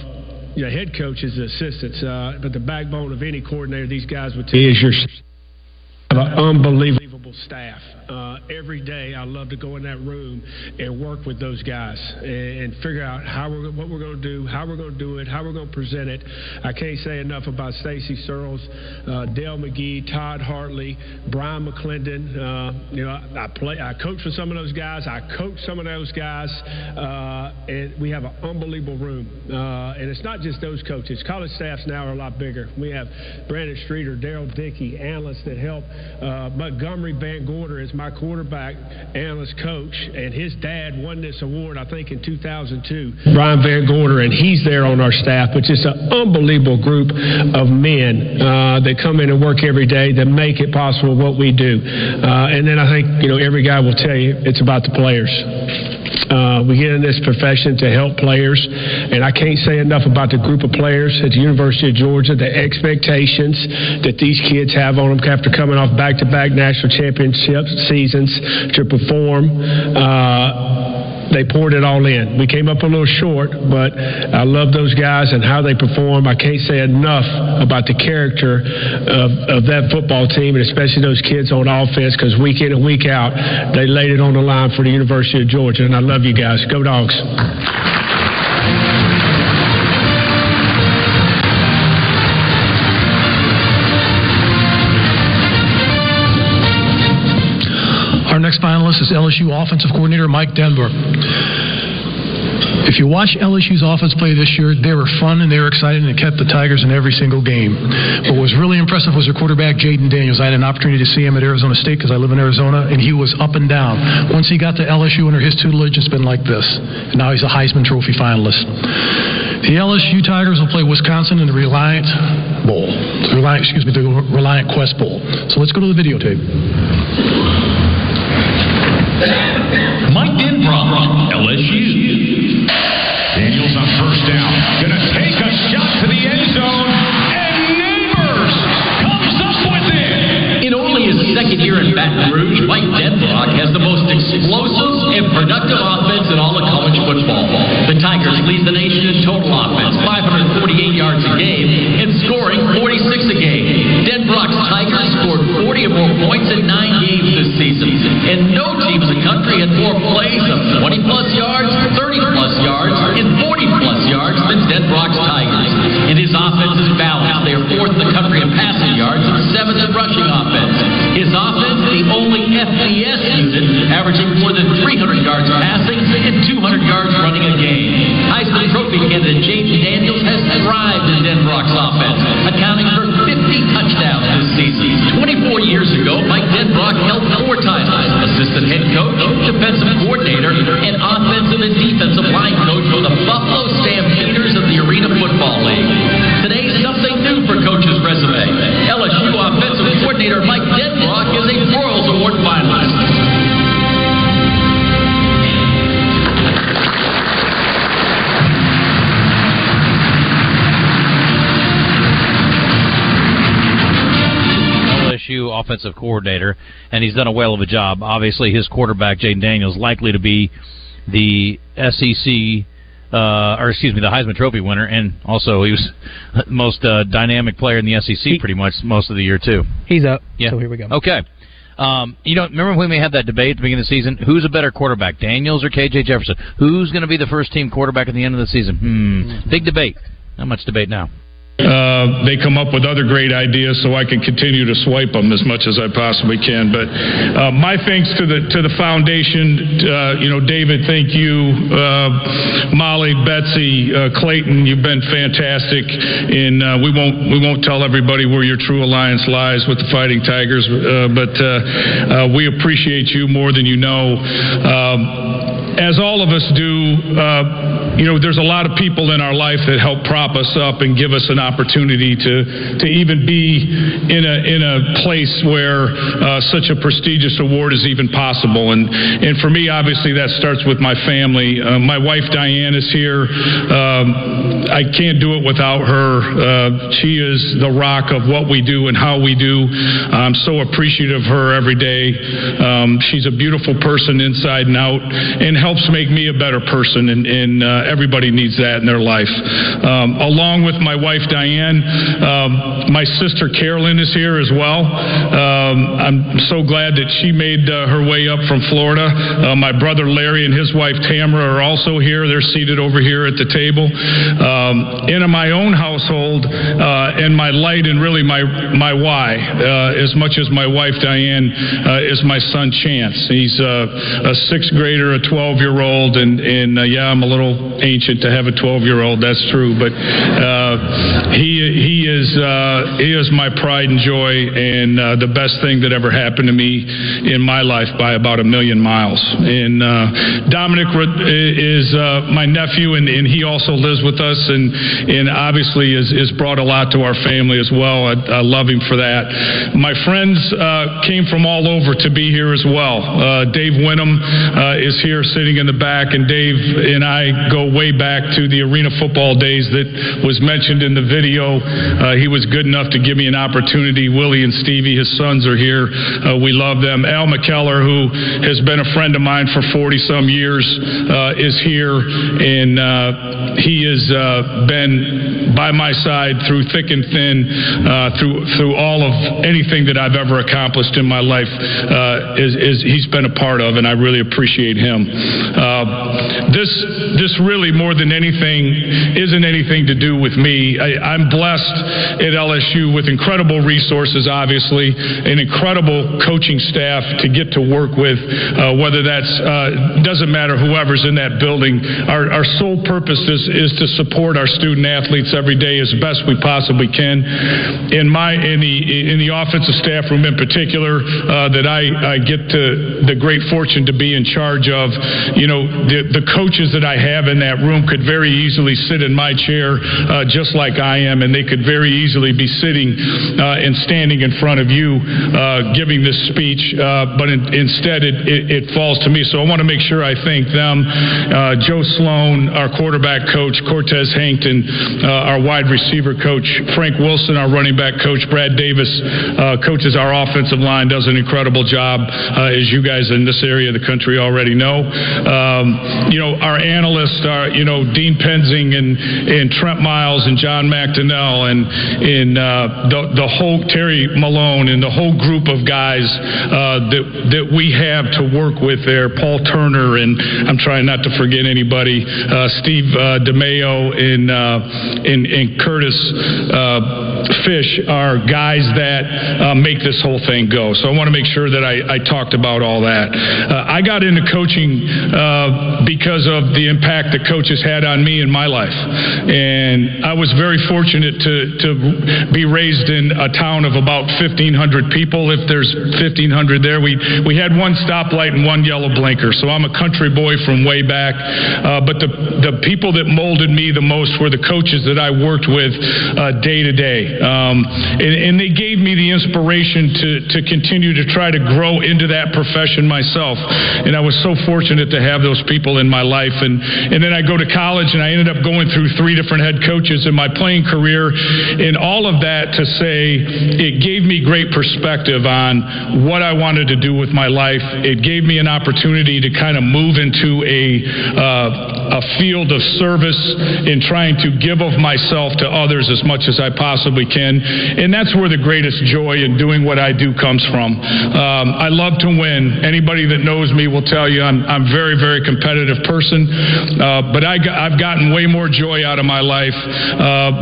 the head coach is the assistants, but the backbone of any coordinator, these guys would tell you, is your unbelievable staff. Every day I love to go in that room and work with those guys and figure out what we're going to do, how we're going to do it, how we're going to present it. I can't say enough about Stacy Searles, Dale McGee, Todd Hartley, Brian McClendon. You know, I coach for some of those guys. I coach some of those guys. And we have an unbelievable room. And it's not just those coaches. College staffs now are a lot bigger. We have Brandon Streeter, Daryl Dickey, analysts that help. Montgomery Van Gorder is my quarterback analyst coach, and his dad won this award, I think, in 2002. Brian Van Gorder, and he's there on our staff, which is an unbelievable group of men that come in and work every day that make it possible what we do. And then I think, you know, every guy will tell you it's about the players. We get in this profession to help players, and I can't say enough about the group of players at the University of Georgia, the expectations that these kids have on them after coming off back-to-back national championship seasons to perform. They poured it all in. We came up a little short, but I love those guys and how they perform. I can't say enough about the character of that football team, and especially those kids on offense, because week in and week out, they laid it on the line for the University of Georgia. And I love you guys. Go Dogs. Next finalist is LSU offensive coordinator Mike Denbrock. If you watch LSU's offense play this year, they were fun and they were excited and kept the Tigers in every single game. What was really impressive was their quarterback, Jaden Daniels. I had an opportunity to see him at Arizona State because I live in Arizona, and he was up and down. Once he got to LSU under his tutelage, it's been like this. And now he's a Heisman Trophy finalist. The LSU Tigers will play Wisconsin in the Reliant Bowl. The Reliant Quest Bowl. So let's go to the videotape. Mike Denbrock, LSU. Daniels on first down. Gonna take a shot to the end zone. And Neighbors comes up with it. In only his second year in Baton Rouge, Mike Denbrock has the most explosive and productive offense in all of college football. The Tigers lead the nation in total offense, 548 yards a game, and scoring 46 a game. Denbrock's Tigers scored 40 or more points in 9 games this season, and no team in the country had more plays of 20-plus yards, 30-plus yards, and 40-plus yards than Denbrock's Tigers. And his offense is balanced. They are 4th in the country in passing yards and 7th in rushing offense. His offense, the only FBS unit, averaging more than 300 yards passing and 200 yards running a game. Heisman Trophy candidate Jaden Daniels has thrived in Denbrock's offense, accounting for 50 touchdowns this season. 24 years ago, Mike Denbrock held 4 titles: assistant head coach, defensive coordinator, and offensive and defensive line coach for the Buffalo Stampeders of the Arena Football League. Today, something new for coach's resume. LSU offensive coordinator Mike Denbrock is a Broyles Award finalist. Offensive coordinator, and he's done a whale of a job. Obviously, his quarterback, Jaden Daniels, likely to be the SEC, the Heisman Trophy winner, and also he was the most dynamic player in the SEC pretty much most of the year, too. He's up, yeah. So here we go. Okay. You know, remember when we had that debate at the beginning of the season? Who's a better quarterback, Daniels or K.J. Jefferson? Who's going to be the first-team quarterback at the end of the season? Big debate. Not much debate now. They come up with other great ideas, so I can continue to swipe them as much as I possibly can. But my thanks to the foundation. David, thank you. Molly, Betsy, Clayton, you've been fantastic. And we won't tell everybody where your true alliance lies with the Fighting Tigers, but we appreciate you more than you know. As all of us do, there's a lot of people in our life that help prop us up and give us an opportunity to even be in a place where such a prestigious award is even possible. And for me, obviously, that starts with my family. My wife, Diane, is here. I can't do it without her. She is the rock of what we do and how we do. I'm so appreciative of her every day. She's a beautiful person inside and out, and helps make me a better person, and everybody needs that in their life. Along with my wife, Diane, my sister, Carolyn, is here as well. I'm so glad that she made her way up from Florida. My brother, Larry, and his wife, Tamara, are also here. They're seated over here at the table. And in my own household, and my light and really my why, as much as my wife, Diane, is my son, Chance. He's a sixth grader, a 12-year-old, and I'm a little ancient to have a 12-year-old. That's true, but he is my pride and joy, and the best thing that ever happened to me in my life by about a million miles. And Dominic is my nephew, and he also lives with us, and obviously is brought a lot to our family as well. I love him for that. My friends came from all over to be here as well. Dave Winham is here, sitting in the back, and Dave and I go way back to the arena football days that was mentioned in the video. He was good enough to give me an opportunity. Willie and Stevie, his sons, are here. We love them. Al McKellar, who has been a friend of mine for 40-some years, is here, and he has been by my side through thick and thin, through all of anything that I've ever accomplished in my life. He's been a part of, and I really appreciate him. This really, more than anything, isn't anything to do with me. I'm blessed at LSU with incredible resources, obviously, an incredible coaching staff to get to work with, whether that's, doesn't matter whoever's in that building. Our sole purpose is to support our student athletes every day as best we possibly can. In the offensive staff room in particular, that I get to the great fortune to be in charge of, the coaches that I have in that room could very easily sit in my chair just like I am, and they could very easily be sitting and standing in front of you giving this speech, but instead it falls to me. So I want to make sure I thank them. Joe Sloan, our quarterback coach, Cortez Hankton, our wide receiver coach, Frank Wilson, our running back coach, Brad Davis coaches our offensive line, does an incredible job, as you guys in this area of the country already know. Our analysts are, Dean Penzing and Trent Miles and John McDonnell and the whole Terry Malone and the whole group of guys that we have to work with there. Paul Turner, and I'm trying not to forget anybody. Steve DeMayo and Curtis Fish are guys that make this whole thing go. So I want to make sure that I talked about all that. I got into coaching because of the impact that coaches had on me in my life. And I was very fortunate to be raised in a town of about 1,500 people. If there's 1,500 there, we had one stoplight and one yellow blinker. So I'm a country boy from way back. But the people that molded me the most were the coaches that I worked with day to day. And they gave me the inspiration to continue to try to grow into that profession myself. And I was so fortunate to have those people in my life. And then I go to college, and I ended up going through 3 different head coaches in my playing career. And all of that to say, it gave me great perspective on what I wanted to do with my life. It gave me an opportunity to kind of move into a field of service in trying to give of myself to others as much as I possibly can. And that's where the greatest joy in doing what I do comes from. I love to win. Anybody that knows me will tell you I'm very very, very competitive person, but I've gotten way more joy out of my life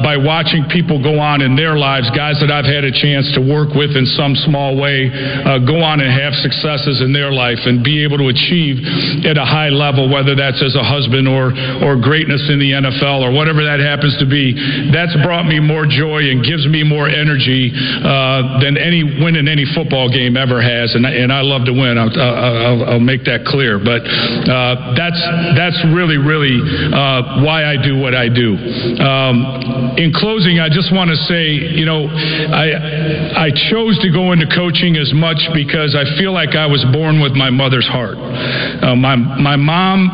by watching people go on in their lives, guys that I've had a chance to work with in some small way, go on and have successes in their life and be able to achieve at a high level, whether that's as a husband or greatness in the NFL or whatever that happens to be. That's brought me more joy and gives me more energy than any win in any football game ever has, and I love to win. I'll make that clear, but that's really, really why I do what I do. In closing, I just want to say, you know, I chose to go into coaching as much because I feel like I was born with my mother's heart. My mom,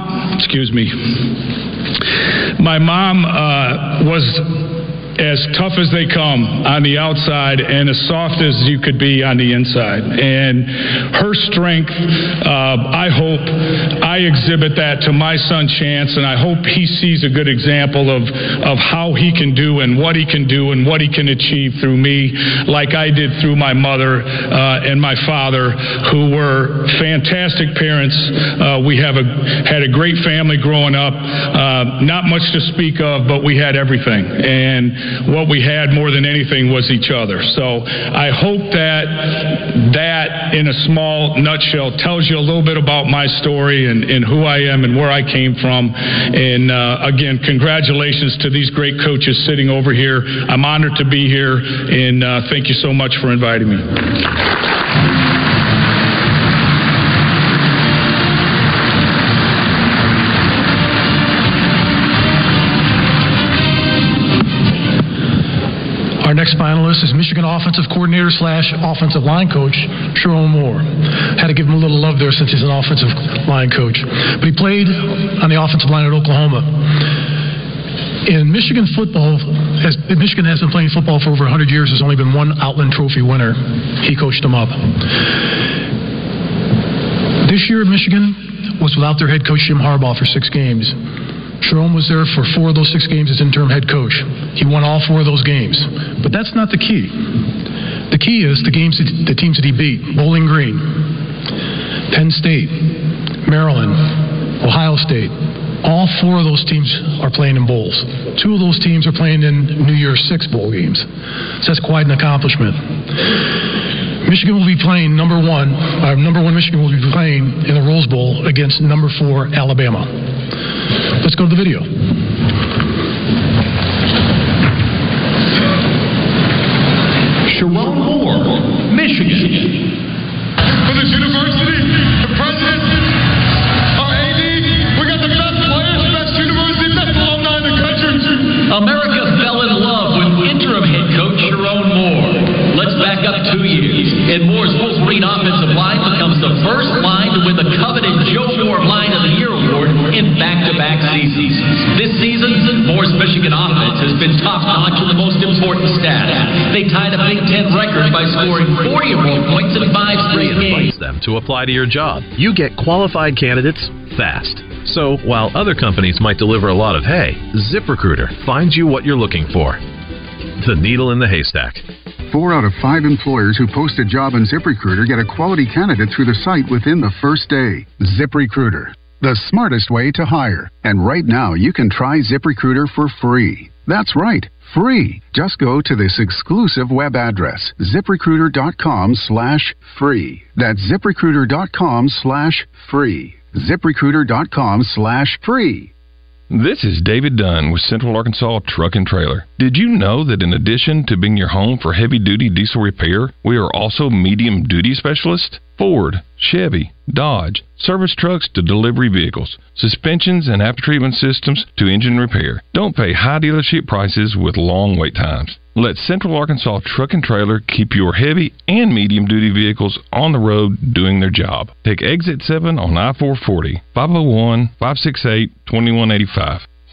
was as tough as they come on the outside and as soft as you could be on the inside. And her strength, I hope I exhibit that to my son Chance, and I hope he sees a good example of how he can do and what he can do and what he can achieve through me, like I did through my mother and my father, who were fantastic parents. We had a great family growing up, not much to speak of, but we had everything. And what we had more than anything was each other. So I hope that in a small nutshell tells you a little bit about my story and who I am and where I came from. And again, congratulations to these great coaches sitting over here. I'm honored to be here, and thank you so much for inviting me. Our next finalist is Michigan offensive coordinator / offensive line coach, Sherrone Moore. Had to give him a little love there since he's an offensive line coach. But he played on the offensive line at Oklahoma. In Michigan football, Michigan has been playing football for over 100 years. There's only been one Outland Trophy winner. He coached them up. This year, Michigan was without their head coach, Jim Harbaugh, for 6 games. Sherrone was there for 4 of those 6 games as interim head coach. He won all 4 of those games. But that's not the key. The key is the teams that he beat. Bowling Green, Penn State, Maryland, Ohio State. All 4 of those teams are playing in bowls. 2 of those teams are playing in New Year's 6 bowl games. So that's quite an accomplishment. Michigan will be playing number one Michigan will be playing in the Rose Bowl against number 4 Alabama. Let's go to the video. Sherrone Moore, Michigan. For this university, the president, our AD, we got the best players, best university, best alumni in the country. America fell in love with interim head coach Sherrone Moore. Let's back up 2 years. And Moore's full-breed offensive line becomes the first line to win the coveted Joe Moore Line of the Year award in back-to-back seasons. This season, Moore's Michigan offense has been top-notch in the most important stats. They tied a Big Ten record by scoring 40 or more points in 5 straight games. Them to apply to your job. You get qualified candidates fast. So, while other companies might deliver a lot of hay, ZipRecruiter finds you what you're looking for. The needle in the haystack. 4 out of 5 employers who post a job on ZipRecruiter get a quality candidate through the site within the first day. ZipRecruiter, the smartest way to hire. And right now, you can try ZipRecruiter for free. That's right, free. Just go to this exclusive web address, ZipRecruiter.com/free. That's ZipRecruiter.com/free. ZipRecruiter.com/free. This is David Dunn with Central Arkansas Truck and Trailer. Did you know that in addition to being your home for heavy-duty diesel repair, we are also medium-duty specialists? Ford, Chevy, Dodge, service trucks to delivery vehicles, suspensions and after-treatment systems to engine repair. Don't pay high dealership prices with long wait times. Let Central Arkansas Truck and Trailer keep your heavy and medium-duty vehicles on the road doing their job. Take Exit 7 on I-440, 501-568-2185.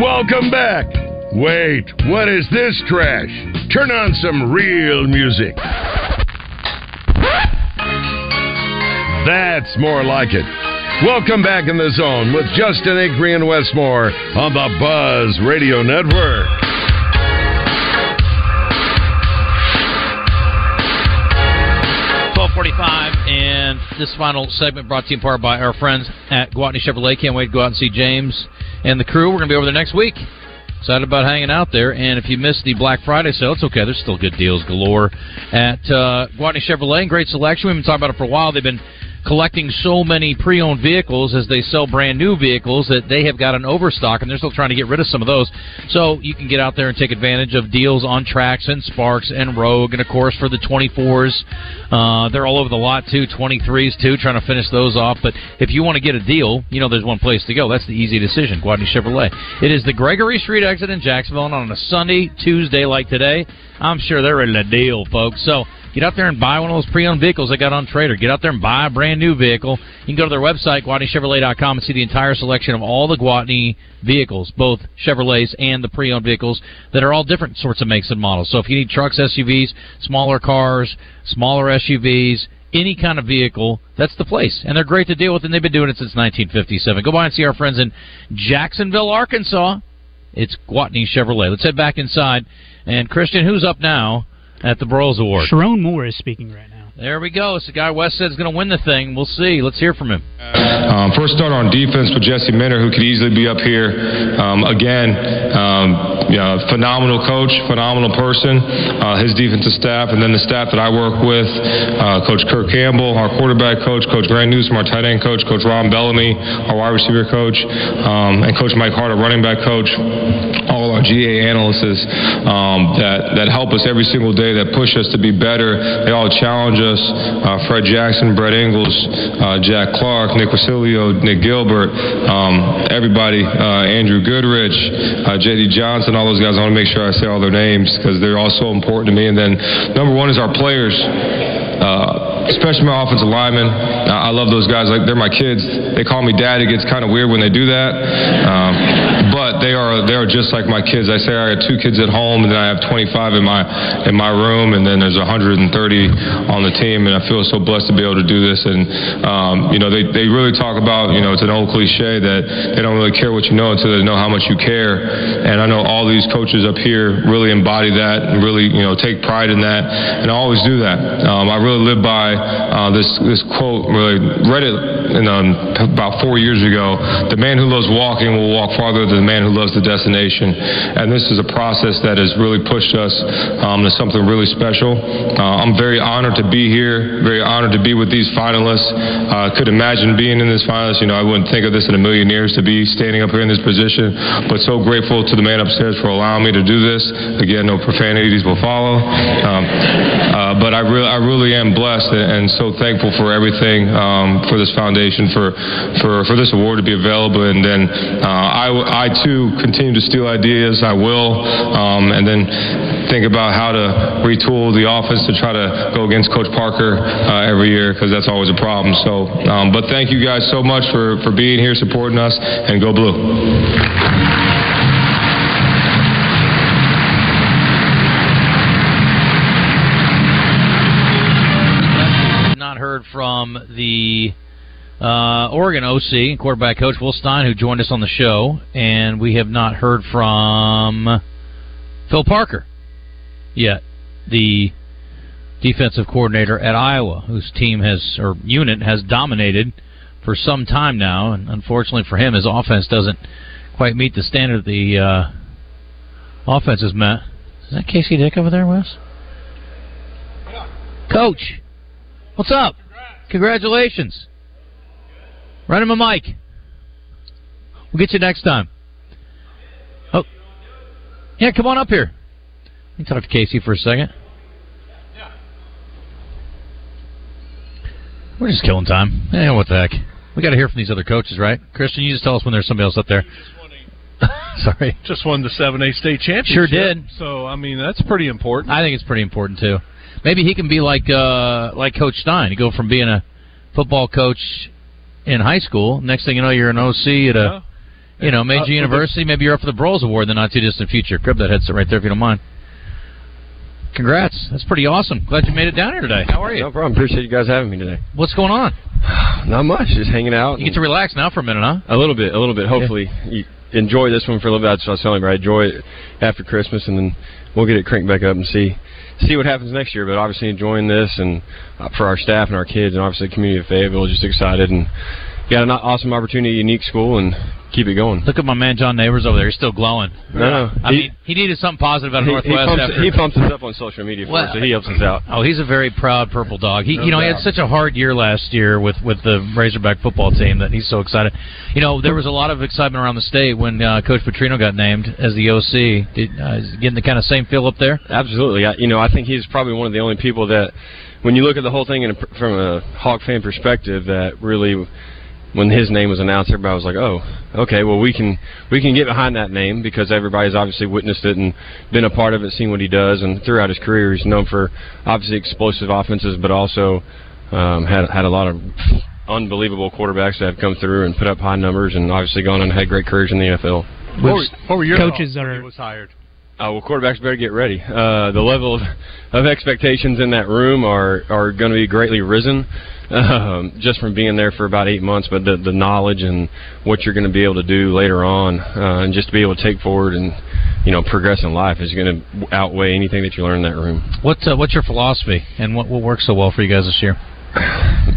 Welcome back. Wait, what is this trash? Turn on some real music. That's more like it. Welcome back in the zone with Justin Acri and Westmore on the Buzz Radio Network. And this final segment brought to you in part by our friends at Guatney Chevrolet. Can't wait to go out and see James and the crew. We're going to be over there next week. Excited about hanging out there. And if you missed the Black Friday sale, it's okay. There's still good deals galore at Guatney Chevrolet. Great selection. We've been talking about it for a while. They've been collecting so many pre-owned vehicles as they sell brand new vehicles that they have got an overstock, and they're still trying to get rid of some of those. So you can get out there and take advantage of deals on Trax and Sparks and Rogue, and of course for the 24s, they're all over the lot too, 23s too, trying to finish those off. But if you want to get a deal, you know there's one place to go. That's the easy decision, Guadney Chevrolet. It is the Gregory Street exit in Jacksonville, and on a Sunday, Tuesday like today, I'm sure they're in a deal, folks. So get out there and buy one of those pre-owned vehicles they got on Trader. Get out there and buy a brand-new vehicle. You can go to their website, GuatneyChevrolet.com, and see the entire selection of all the Guatney vehicles, both Chevrolets and the pre-owned vehicles that are all different sorts of makes and models. So if you need trucks, SUVs, smaller cars, smaller SUVs, any kind of vehicle, that's the place. And they're great to deal with, and they've been doing it since 1957. Go by and see our friends in Jacksonville, Arkansas. It's Guatney Chevrolet. Let's head back inside. And, Christian, who's up now at the Broyles Award? Sherrone Moore is speaking right now. There we go. It's the guy West said is going to win the thing. We'll see. Let's hear from him. First start on defense with Jesse Minter, who could easily be up here again. Phenomenal coach, phenomenal person, his defensive staff, and then the staff that I work with, Coach Kirk Campbell, our quarterback coach, Coach Grant Newsom, our tight end coach, Coach Ron Bellamy, our wide receiver coach, and Coach Mike Hart, our running back coach, all our GA analysts that help us every single day, that push us to be better. They all challenge us. Fred Jackson, Brett Ingles, Jack Clark, Nick Wasilio, Nick Gilbert, everybody, Andrew Goodrich, J.D. Johnson, all those guys. I want to make sure I say all their names because they're all so important to me. And then number one is our players. Especially my offensive linemen. I love those guys. Like, they're my kids. They call me dad. It gets kind of weird when they do that. But they are just like my kids. I say I got two kids at home, and then I have 25 in my room, and then there's 130 on the team. And I feel so blessed to be able to do this. And they really talk about, it's an old cliche that they don't really care what you know until they know how much you care. And I know all these coaches up here really embody that and really take pride in that. And I always do that. I really live by. This quote, really read it about 4 years ago. The man who loves walking will walk farther than the man who loves the destination. And this is a process that has really pushed us to something really special. I'm very honored to be here, very honored to be with these finalists. I could imagine being in this finalist. I wouldn't think of this in a million years to be standing up here in this position, but so grateful to the man upstairs for allowing me to do this. Again, no profanities will follow. But I really am blessed and so thankful for everything, for this foundation, for this award to be available. And then I too continue to steal ideas. I will, and then think about how to retool the offense to try to go against Coach Parker every year, because that's always a problem. So, but thank you guys so much for being here, supporting us, and go Blue. From the Oregon OC, quarterback coach Will Stein, who joined us on the show, and we have not heard from Phil Parker yet, the defensive coordinator at Iowa, whose unit has dominated for some time now, and unfortunately for him, his offense doesn't quite meet the standard the offense has met. Is that Casey Dick over there, Wes? Coach, what's up? Congratulations. Run him a mic. We'll get you next time. Oh, yeah, come on up here. Let me talk to Casey for a second. We're just killing time. Eh, what the heck? We got to hear from these other coaches, right? Christian, you just tell us when there's somebody else up there. Sorry. Just won the 7A state championship. Sure did. So, I mean, that's pretty important. I think it's pretty important, too. Maybe he can be like Coach Stein. You go from being a football coach in high school, next thing you know, you're an OC at a major university. Maybe you're up for the Broyles Award in the not-too-distant future. Grab that headset right there if you don't mind. Congrats. That's pretty awesome. Glad you made it down here today. How are you? No problem. Appreciate you guys having me today. What's going on? Not much. Just hanging out. You get to relax now for a minute, huh? A little bit. Hopefully you enjoy this one for a little bit. That's what I was telling you. I enjoy it after Christmas, and then we'll get it cranked back up and see what happens next year. But obviously enjoying this, and for our staff and our kids, and obviously the community of Fayetteville, just excited, and got an awesome opportunity, unique school, and keep it going. Look at my man John Neighbors over there. He's still glowing. No. He needed something positive out of Northwest. He pumps us up on social media for us, so he helps us out. Oh, he's a very proud Purple Dog. He had such a hard year last year with the Razorback football team that he's so excited. You know, there was a lot of excitement around the state when Coach Petrino got named as the OC. Is getting the kind of same feel up there? Absolutely. I think he's probably one of the only people that, when you look at the whole thing from a Hawk fan perspective, that really, when his name was announced, everybody was like, oh, okay, well, we can get behind that name, because everybody's obviously witnessed it and been a part of it, seen what he does. And throughout his career, he's known for, obviously, explosive offenses, but also had a lot of unbelievable quarterbacks that have come through and put up high numbers, and obviously gone and had great careers in the NFL. What were your coaches that was hired? Well, quarterbacks better get ready. The level of expectations in that room are going to be greatly risen, just from being there for about 8 months. But the knowledge and what you're going to be able to do later on, and just to be able to take forward and progress in life, is going to outweigh anything that you learn in that room. What's your philosophy, and what works so well for you guys this year?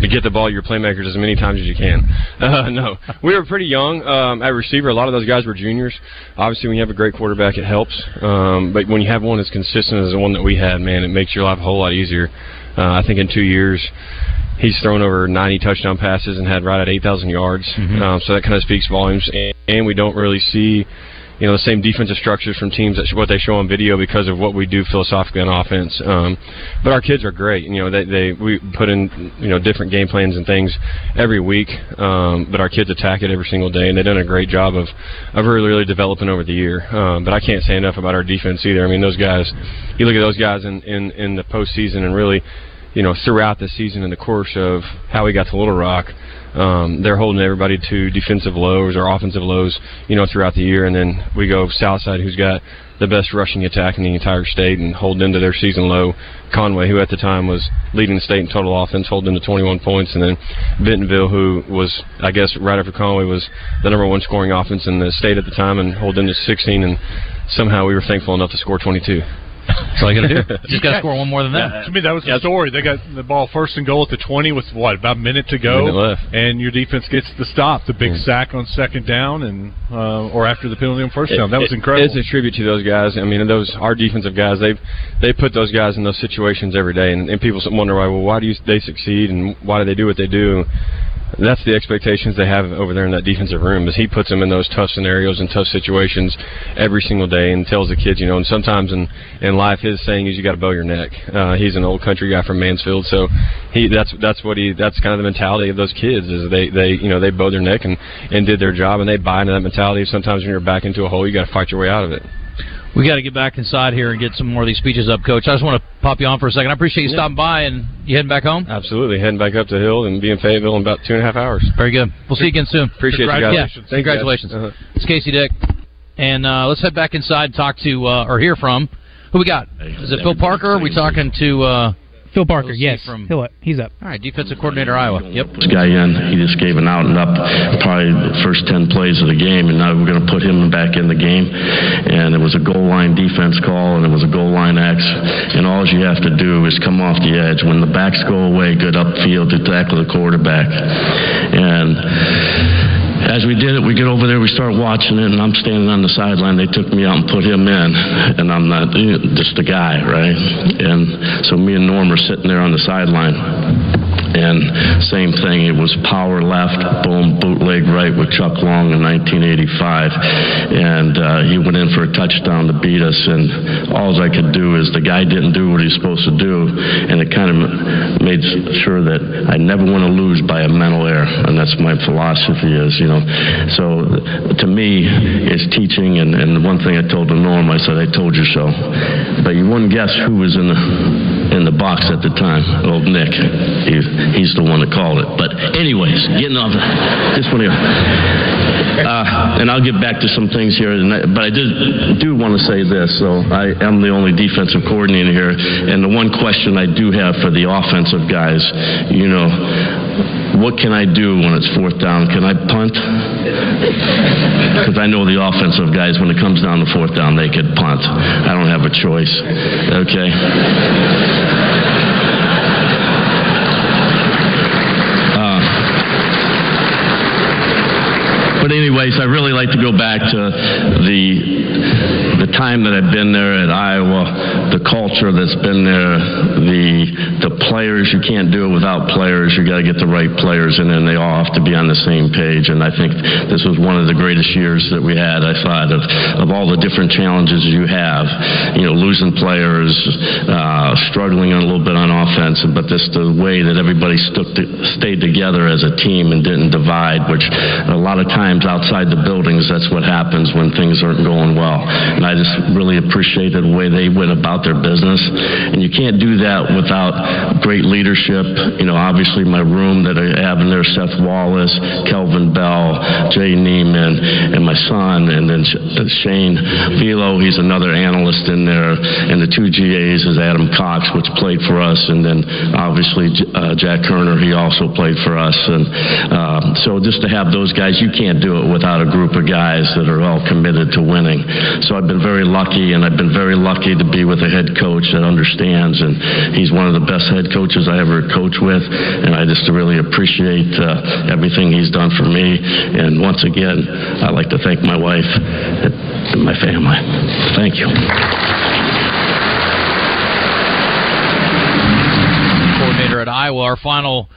To get the ball to your playmakers as many times as you can. No, we were pretty young at receiver. A lot of those guys were juniors. Obviously, when you have a great quarterback, it helps. But when you have one as consistent as the one that we had, man, it makes your life a whole lot easier. I think in 2 years, he's thrown over 90 touchdown passes and had right at 8,000 yards. Mm-hmm. So that kind of speaks volumes. And we don't really see the same defensive structures from teams that what they show on video, because of what we do philosophically on offense. But our kids are great. We put in different game plans and things every week. But our kids attack it every single day, and they've done a great job of really, really developing over the year. But I can't say enough about our defense either. I mean, those guys. You look at those guys in the postseason, and really, throughout the season and the course of how we got to Little Rock, they're holding everybody to defensive lows or offensive lows, throughout the year. And then we go Southside, who's got the best rushing attack in the entire state, and hold them to their season low. Conway, who at the time was leading the state in total offense, hold them to 21 points. And then Bentonville, who was, I guess, right after Conway, was the number one scoring offense in the state at the time, and hold them to 16. And somehow we were thankful enough to score 22. That's all I got to do. Just got to score one more than that. To me, that was the story. They got the ball first and goal at the 20 with, about a minute to go. Minute left. And your defense gets the stop, the big sack on second down, and or after the penalty on first down. That was incredible. It's a tribute to those guys. I mean, our defensive guys, they put those guys in those situations every day. And people wonder, why do they succeed, and why do they do what they do? That's the expectations they have over there in that defensive room, is he puts them in those tough scenarios and tough situations every single day, and tells the kids, and sometimes in life his saying is, you got to bow your neck. He's an old country guy from Mansfield, so that's kind of the mentality of those kids, is they bow their neck and did their job, and they buy into that mentality. Sometimes when you're back into a hole, you got to fight your way out of it. We got to get back inside here and get some more of these speeches up, Coach. I just want to pop you on for a second. I appreciate you stopping by, and you heading back home? Absolutely. Heading back up the hill and being in Fayetteville in about 2.5 hours. Very good. We'll see you again soon. Appreciate you guys. Yeah. Congratulations. Uh-huh. It's Casey Dick. And let's head back inside and talk to, or hear from, who we got? Is it Phil Parker? Are we talking to... Phil Parker, yes. He's up. All right, defensive coordinator, Iowa. Yep. This guy in, he just gave an out and up probably the first 10 plays of the game, and now we're going to put him back in the game. And it was a goal line defense call, and it was a goal line X. And all you have to do is come off the edge. When the backs go away, good upfield to tackle the quarterback. And as we did it, we get over there, we start watching it, and I'm standing on the sideline. They took me out and put him in, and I'm not just the guy, right? And so me and Norm are sitting there on the sideline. And same thing, it was power left, boom, bootleg right with Chuck Long in 1985. And he went in for a touchdown to beat us, and all I could do is the guy didn't do what he's supposed to do, and it kind of made sure that I never want to lose by a mental error, and that's my philosophy is, you know. So to me, it's teaching, and the one thing I told Norm, I said, I told you so. But you wouldn't guess who was in the box at the time. Old Nick, he's the one that called it. But anyways, getting off just want to. And I'll get back to some things here, but I do want to say this. So I am the only defensive coordinator here, and the one question I do have for the offensive guys, you know, what can I do when it's fourth down? Can I punt? Because I know the offensive guys, when it comes down to fourth down, they could punt. I don't have a choice. Okay. But anyways, I really like to go back to the time that I've been there at Iowa, the culture that's been there, the players. You can't do it without players. You got to get the right players, and then they all have to be on the same page. And I think this was one of the greatest years that we had. I thought of all the different challenges you have, you know, losing players, struggling a little bit on offense, but just the way that everybody stayed together as a team and didn't divide, which a lot of times outside the buildings, that's what happens when things aren't going well. And I just really appreciated the way they went about their business. And you can't do that without great leadership. You know, obviously my room that I have in there, Seth Wallace, Kelvin Bell, Jay Neiman, and my son, and then Shane Velo, he's another analyst in there. And the two GAs is Adam Cox, which played for us, and then obviously Jack Kerner, he also played for us. And so just to have those guys, you can't do it without a group of guys that are all committed to winning. So I've been very lucky, and I've been very lucky to be with a head coach that understands, and he's one of the best head coaches I ever coached with, and I just really appreciate everything he's done for me. And once again, I'd like to thank my wife and my family. Thank you. Coordinator at Iowa, our final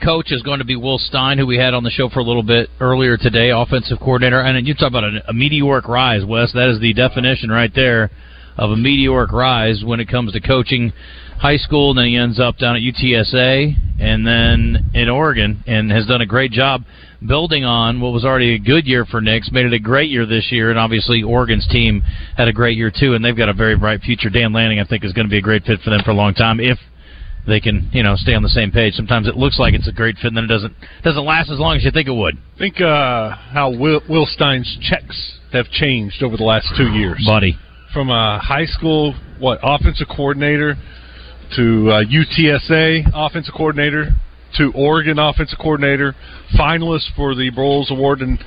coach is going to be Will Stein, who we had on the show for a little bit earlier today, offensive coordinator. And you talk about a meteoric rise, Wes. That is the definition right there of a meteoric rise when it comes to coaching high school. And then he ends up down at UTSA and then in Oregon, and has done a great job building on what was already a good year for Knicks, made it a great year this year. And obviously Oregon's team had a great year too, and they've got a very bright future. Dan Lanning, I think, is going to be a great fit for them for a long time if they can, you know, stay on the same page. Sometimes it looks like it's a great fit, and then it doesn't last as long as you think it would. I think how Will Stein's checks have changed over the last 2 years. Buddy. From a high school, offensive coordinator to UTSA offensive coordinator to Oregon offensive coordinator, finalist for the Broyles Award. And,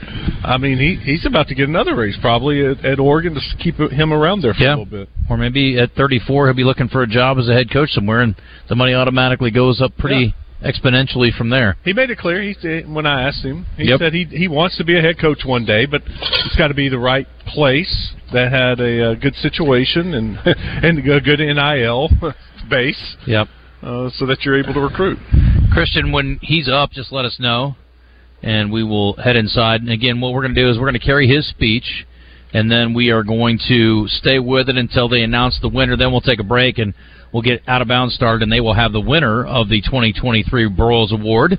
I mean, he's about to get another raise probably at Oregon to keep him around there for a little bit. Or maybe at 34 he'll be looking for a job as a head coach somewhere, and the money automatically goes up pretty exponentially from there. He made it clear, when I asked him, he said he wants to be a head coach one day, but it's got to be the right place that had a good situation and a good NIL base so that you're able to recruit. Christian, when he's up, just let us know, and we will head inside. And again, what we're going to do is we're going to carry his speech, and then we are going to stay with it until they announce the winner. Then we'll take a break, and we'll get Out of Bounds started, and they will have the winner of the 2023 Broyles Award.